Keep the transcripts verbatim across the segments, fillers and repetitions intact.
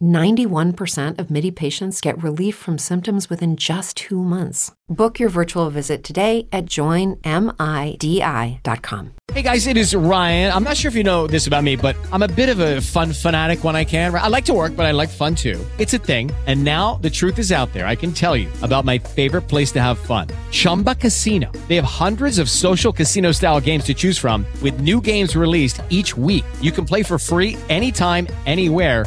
ninety-one percent of Midi patients get relief from symptoms within just two months. Book your virtual visit today at join midi dot com. Hey guys, it is Ryan. I'm not sure if you know this about me, but I'm a bit of a fun fanatic when I can. I like to work, but I like fun too. It's a thing. And now the truth is out there. I can tell you about my favorite place to have fun. Chumba Casino. They have hundreds of social casino style games to choose from with new games released each week. You can play for free anytime, anywhere.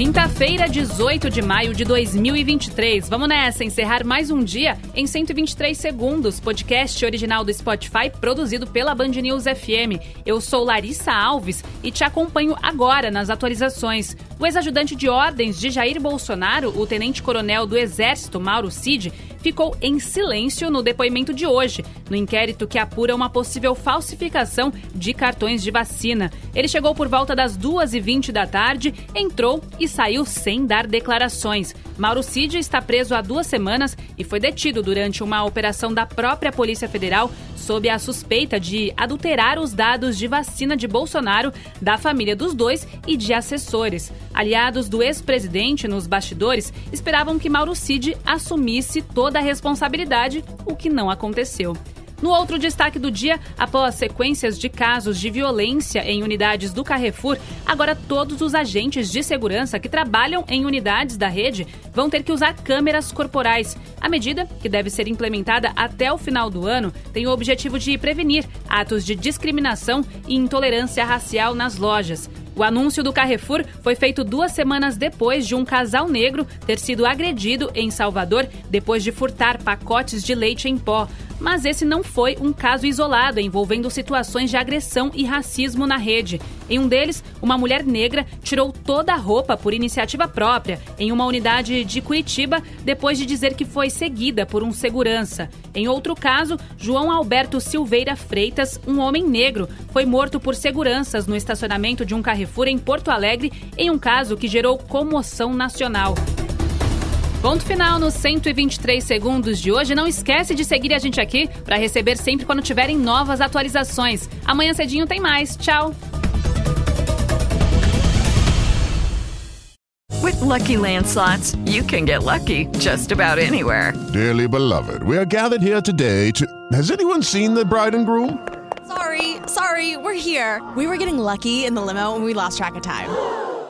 Quinta-feira, dezoito de maio de dois mil e vinte e três. Vamos nessa, encerrar mais um dia em cento e vinte e três segundos. Podcast original do Spotify, produzido pela Band News F M. Eu sou Larissa Alves e te acompanho agora nas atualizações. O ex-ajudante de ordens de Jair Bolsonaro, o tenente-coronel do Exército, Mauro Cid, ficou em silêncio no depoimento de hoje, no inquérito que apura uma possível falsificação de cartões de vacina. Ele chegou por volta das duas e vinte da tarde, entrou e saiu sem dar declarações. Mauro Cid está preso há duas semanas e foi detido durante uma operação da própria Polícia Federal sob a suspeita de adulterar os dados de vacina de Bolsonaro, da família dos dois e de assessores. Aliados do ex-presidente nos bastidores esperavam que Mauro Cid assumisse toda a responsabilidade, o que não aconteceu. No outro destaque do dia, após sequências de casos de violência em unidades do Carrefour, agora todos os agentes de segurança que trabalham em unidades da rede vão ter que usar câmeras corporais. A medida, que deve ser implementada até o final do ano, tem o objetivo de prevenir atos de discriminação e intolerância racial nas lojas. O anúncio do Carrefour foi feito duas semanas depois de um casal negro ter sido agredido em Salvador depois de furtar pacotes de leite em pó. Mas esse não foi um caso isolado envolvendo situações de agressão e racismo na rede. Em um deles, uma mulher negra tirou toda a roupa por iniciativa própria em uma unidade de Curitiba depois de dizer que foi seguida por um segurança. Em outro caso, João Alberto Silveira Freitas, um homem negro, foi morto por seguranças no estacionamento de um Carrefour em Porto Alegre em um caso que gerou comoção nacional. Ponto final nos cento e vinte e três segundos de hoje. Não esquece de seguir a gente aqui para receber sempre quando tiverem novas atualizações. Amanhã cedinho tem mais. Tchau! With Lucky Land Slots, you can get lucky just about anywhere. Dearly beloved, we are gathered here today to... Has anyone seen the bride and groom? Sorry, sorry, we're here. We were getting lucky in the limo and we lost track of time.